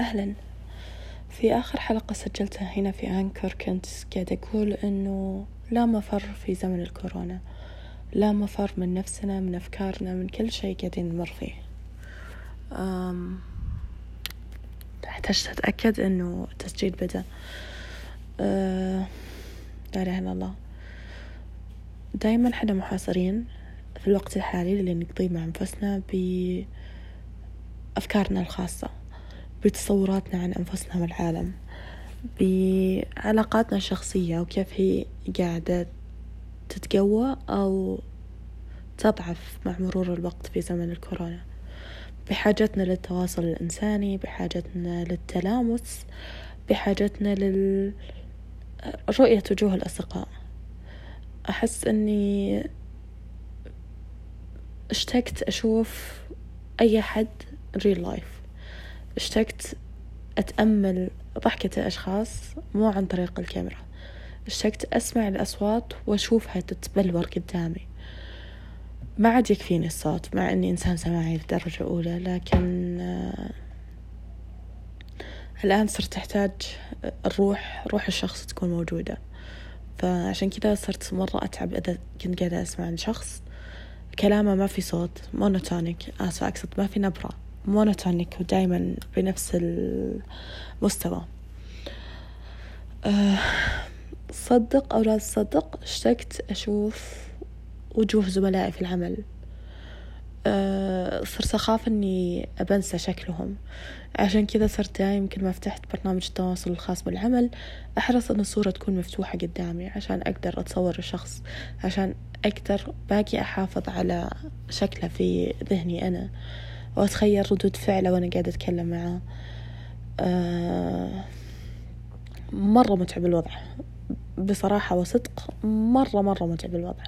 أهلا. في آخر حلقة سجلتها هنا في أنكر كنت قاعد أقول أنه لا مفر في زمن الكورونا، لا مفر من نفسنا، من أفكارنا، من كل شيء قاعدين نمر فيه. احتجت أتأكد أنه التسجيل بدأ. لا إله إلا الله. دايما حنا محاصرين في الوقت الحالي اللي نقضيه مع أنفسنا بأفكارنا الخاصة، بتصوراتنا عن أنفسنا والعالم، بعلاقاتنا الشخصية وكيف هي قاعدة تتقوى أو تضعف مع مرور الوقت في زمن الكورونا، بحاجتنا للتواصل الإنساني، بحاجتنا للتلامس، بحاجتنا لرؤية وجوه الأصدقاء. أحس أني اشتقت أشوف أي حد real life، اشتقت أتأمل ضحكة الأشخاص مو عن طريق الكاميرا، اشتقت أسمع الأصوات وأشوفها تتبلور قدامي. ما عاد يكفيني الصوت، مع أني إنسان سماعي في درجة أولى، لكن الآن صرت أحتاج روح الشخص تكون موجودة. فعشان كذا صرت مرة أتعب إذا كنت قاعدة أسمع شخص كلامه ما في صوت، مونوتونيك، أقصد ما في نبرة، مونوتونيك ودائما بنفس المستوى. صدق أو لا تصدق، اشتقت أشوف وجوه زملائي في العمل. صرت أخاف أني أبنسى شكلهم، عشان كذا صرت دايما كل ما فتحت برنامج التواصل الخاص بالعمل أحرص أن الصورة تكون مفتوحة قدامي عشان أقدر أتصور الشخص، عشان أقدر باقي أحافظ على شكله في ذهني أنا وأتخيل ردود فعله وأنا قاعدة أتكلم معه. مرة متعب الوضع بصراحة وصدق، مرة متعب الوضع.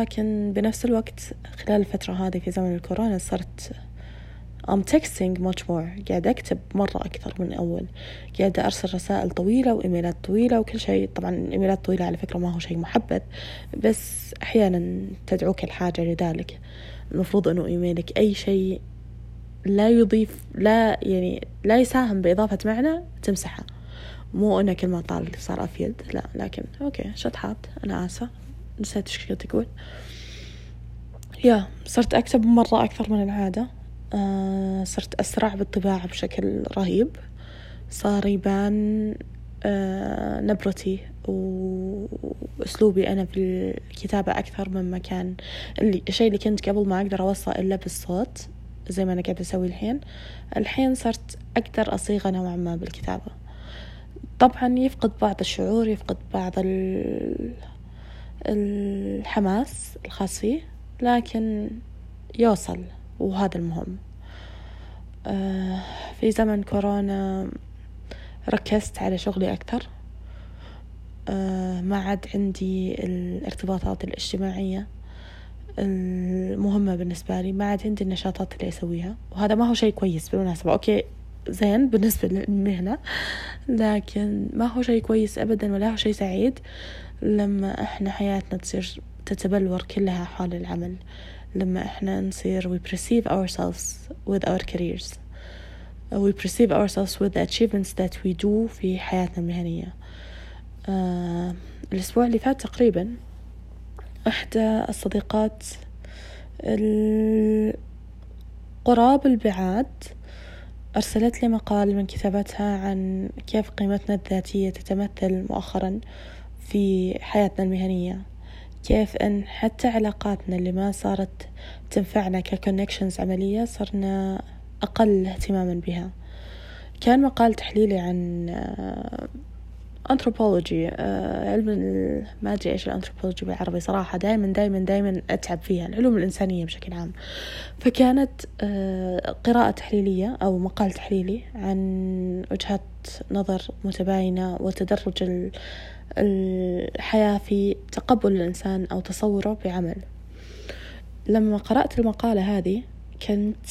لكن بنفس الوقت خلال الفترة هذه في زمن الكورونا صرت I'm texting much more، قاعدة أكتب مرة أكثر من أول، قاعدة أرسل رسائل طويلة وإيميلات طويلة وكل شيء. طبعا الإيميلات طويلة على فكرة ما هو شيء محبذ، بس أحيانا تدعوك الحاجة لذلك. المفروض أنه إيميلك أي شيء لا يضيف، لا يساهم بإضافة معنى تمسحه. مو أنا كلمة طال صار أفيد، لا، لكن أوكي شطحات، أنا آسفة نسيت إيش كنت أقول. صرت أكتب مرة أكثر من العادة. صرت أسرع بالطباعة بشكل رهيب، صار يبان نبرتي وأسلوبي أنا في الكتابة أكثر مما كان. الشيء اللي كنت قبل ما أقدر أوصله إلا بالصوت زي ما أنا قاعدة أسوي الحين صرت أقدر أصيغه نوعا ما بالكتابة. طبعا يفقد بعض الشعور، يفقد بعض الحماس الخاص فيه، لكن يوصل، وهذا المهم. في زمن كورونا ركزت على شغلي أكثر، ما عاد عندي الارتباطات الاجتماعية المهمة بالنسبة لي، ما عاد عندي النشاطات اللي أسويها، وهذا ما هو شيء كويس بالمناسبة. أوكي زين بالنسبة للمهنة، لكن ما هو شيء كويس أبدا ولا هو شيء سعيد لما إحنا حياتنا تصير تتبلور كلها حول العمل، لما إحنا نصير we perceive ourselves with our careers, we perceive ourselves with the achievements that we do في حياتنا المهنية. الأسبوع اللي فات تقريبا إحدى الصديقات القراب البعاد أرسلت لي مقال من كتابتها عن كيف قيمتنا الذاتية تتمثل مؤخرا في حياتنا المهنية، كيف أن حتى علاقاتنا اللي ما صارت تنفعنا ككونكشنز عملية صرنا أقل اهتماما بها. كان مقال تحليلي عن أنثروبولوجي، علم ما أدري إيش الأنثروبولوجي بالعربي صراحة، دائما أتعب فيها، العلوم الإنسانية بشكل عام. فكانت قراءة تحليلية أو مقال تحليلي عن وجهات نظر متباينة وتدرج الحياة في تقبل الإنسان أو تصوره بعمل. لما قرأت المقالة هذه كنت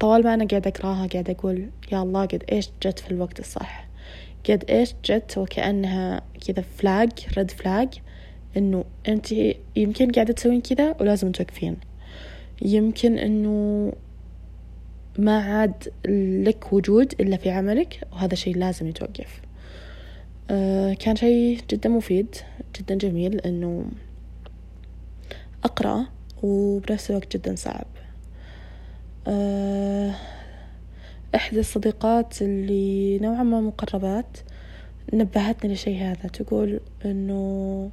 طوال ما أنا قاعدة أقراها قاعدة أقول يا الله قد إيش جت في الوقت الصح، قد إيش جت وكأنها كذا رد فلاج إنه أنت يمكن قاعدة تسوين كذا ولازم توقفين، يمكن أنه ما عاد لك وجود إلا في عملك، وهذا شيء لازم يتوقف. كان شيء جدا مفيد جدا جميل أنه أقرأ، وبنفس الوقت جدا صعب. إحدى الصديقات اللي نوعا ما مقربات نبهتني لشيء هذا، تقول أنه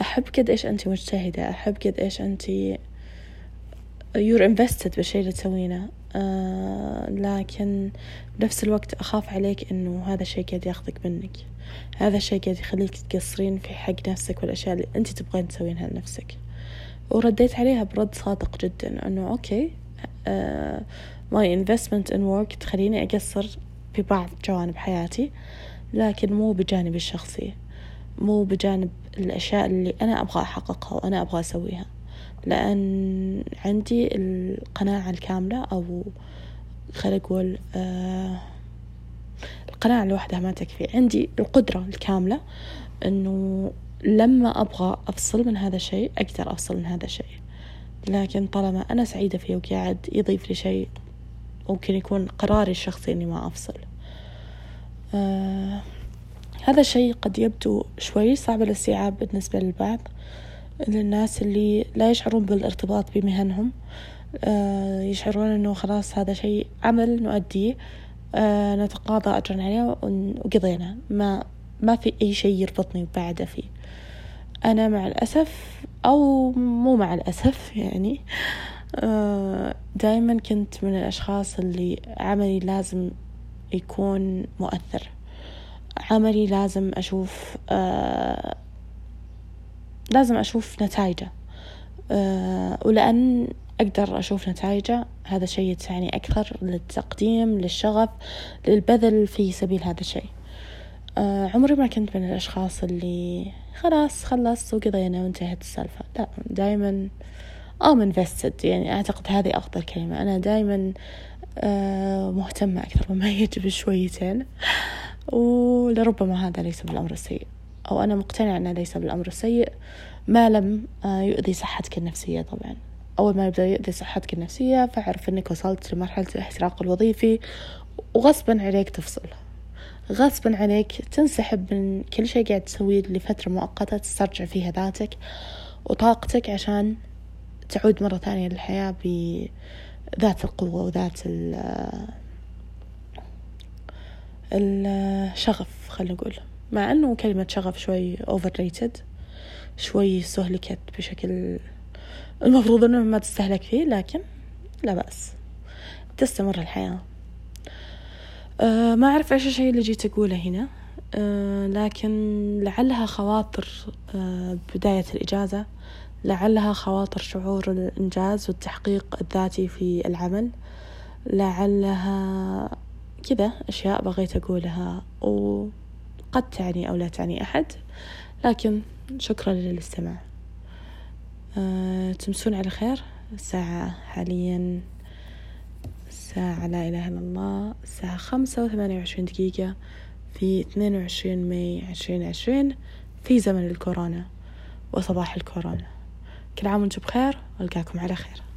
أحب قد إيش أنت مجتهدة، أحب قد إيش أنت you're invested بالشيء اللي تسوينه، لكن بنفس الوقت أخاف عليك أنه هذا الشيء قاعد ياخذك منك، هذا الشيء قاعد يخليك تقصرين في حق نفسك والأشياء اللي أنت تبغين تسوينها لنفسك. ورديت عليها برد صادق جدا أنه أوكي my investment in work تخليني أقصر ببعض جوانب حياتي، لكن مو بجانبي الشخصي، مو بجانب الأشياء اللي أنا أبغى أحققها وأنا أبغى أسويها، لأن عندي القناعة الكاملة، أو خلينا نقول القناعة لوحدها ما تكفي، عندي القدرة الكاملة أنه لما أبغى أفصل من هذا الشيء أقدر أفصل من هذا الشيء. لكن طالما أنا سعيدة فيه وقاعد يضيف لي شيء، ممكن يكون قراري الشخصي أني ما أفصل. هذا الشيء قد يبدو شوي صعب الاستيعاب بالنسبة للبعض، للناس اللي لا يشعرون بالارتباط بمهنهم، يشعرون أنه خلاص هذا شيء عمل نؤديه، نتقاضى أجرا عليه وقضينا، ما في أي شيء يربطني بعد فيه. أنا مع الأسف، أو مو مع الأسف يعني، دايما كنت من الأشخاص اللي عملي لازم يكون مؤثر، عملي لازم أشوف نتائجه، ولأن أقدر أشوف نتائجه هذا شيء يتعني أكثر للتقديم، للشغف، للبذل في سبيل هذا الشيء. عمري ما كنت من الأشخاص اللي خلاص خلصت وقضينا وانتهت السالفة، لا، دائما invested، يعني أعتقد هذه أفضل كلمة. أنا دائما مهتمة أكثر مما يجب شويتين، ولربما هذا ليس بالأمر السيء، أو أنا مقتنعة أنه ليس بالأمر السيء ما لم يؤذي صحتك النفسية. طبعا أول ما يبدأ يؤذي صحتك النفسية فأعرف أنك وصلت لمرحلة الاحتراق الوظيفي، وغصبا عليك تفصل، غصبا عليك تنسحب من كل شيء قاعد تسويه لفترة مؤقتة تسترجع فيها ذاتك وطاقتك عشان تعود مرة ثانية للحياة بذات القوة وذات الشغف. خلينا نقول، مع أنه كلمة شغف شوي overrated، شوي استهلكت بشكل المفروض أنه ما تستهلك فيه، لكن لا بأس، تستمر الحياة. ما أعرف إيش الشيء اللي جيت أقوله هنا، لكن لعلها خواطر بداية الإجازة، لعلها خواطر شعور الإنجاز والتحقيق الذاتي في العمل، لعلها كذا أشياء بغيت أقولها وقد تعني أو لا تعني أحد. لكن شكرا للاستماع، تمسون على خير. الساعة حاليا الساعة لا إله إلا الله، الساعة 5:28 في 22 مايو 2020 في زمن الكورونا وصباح الكورونا. كل عام وانتم بخير، والقاكم على خير.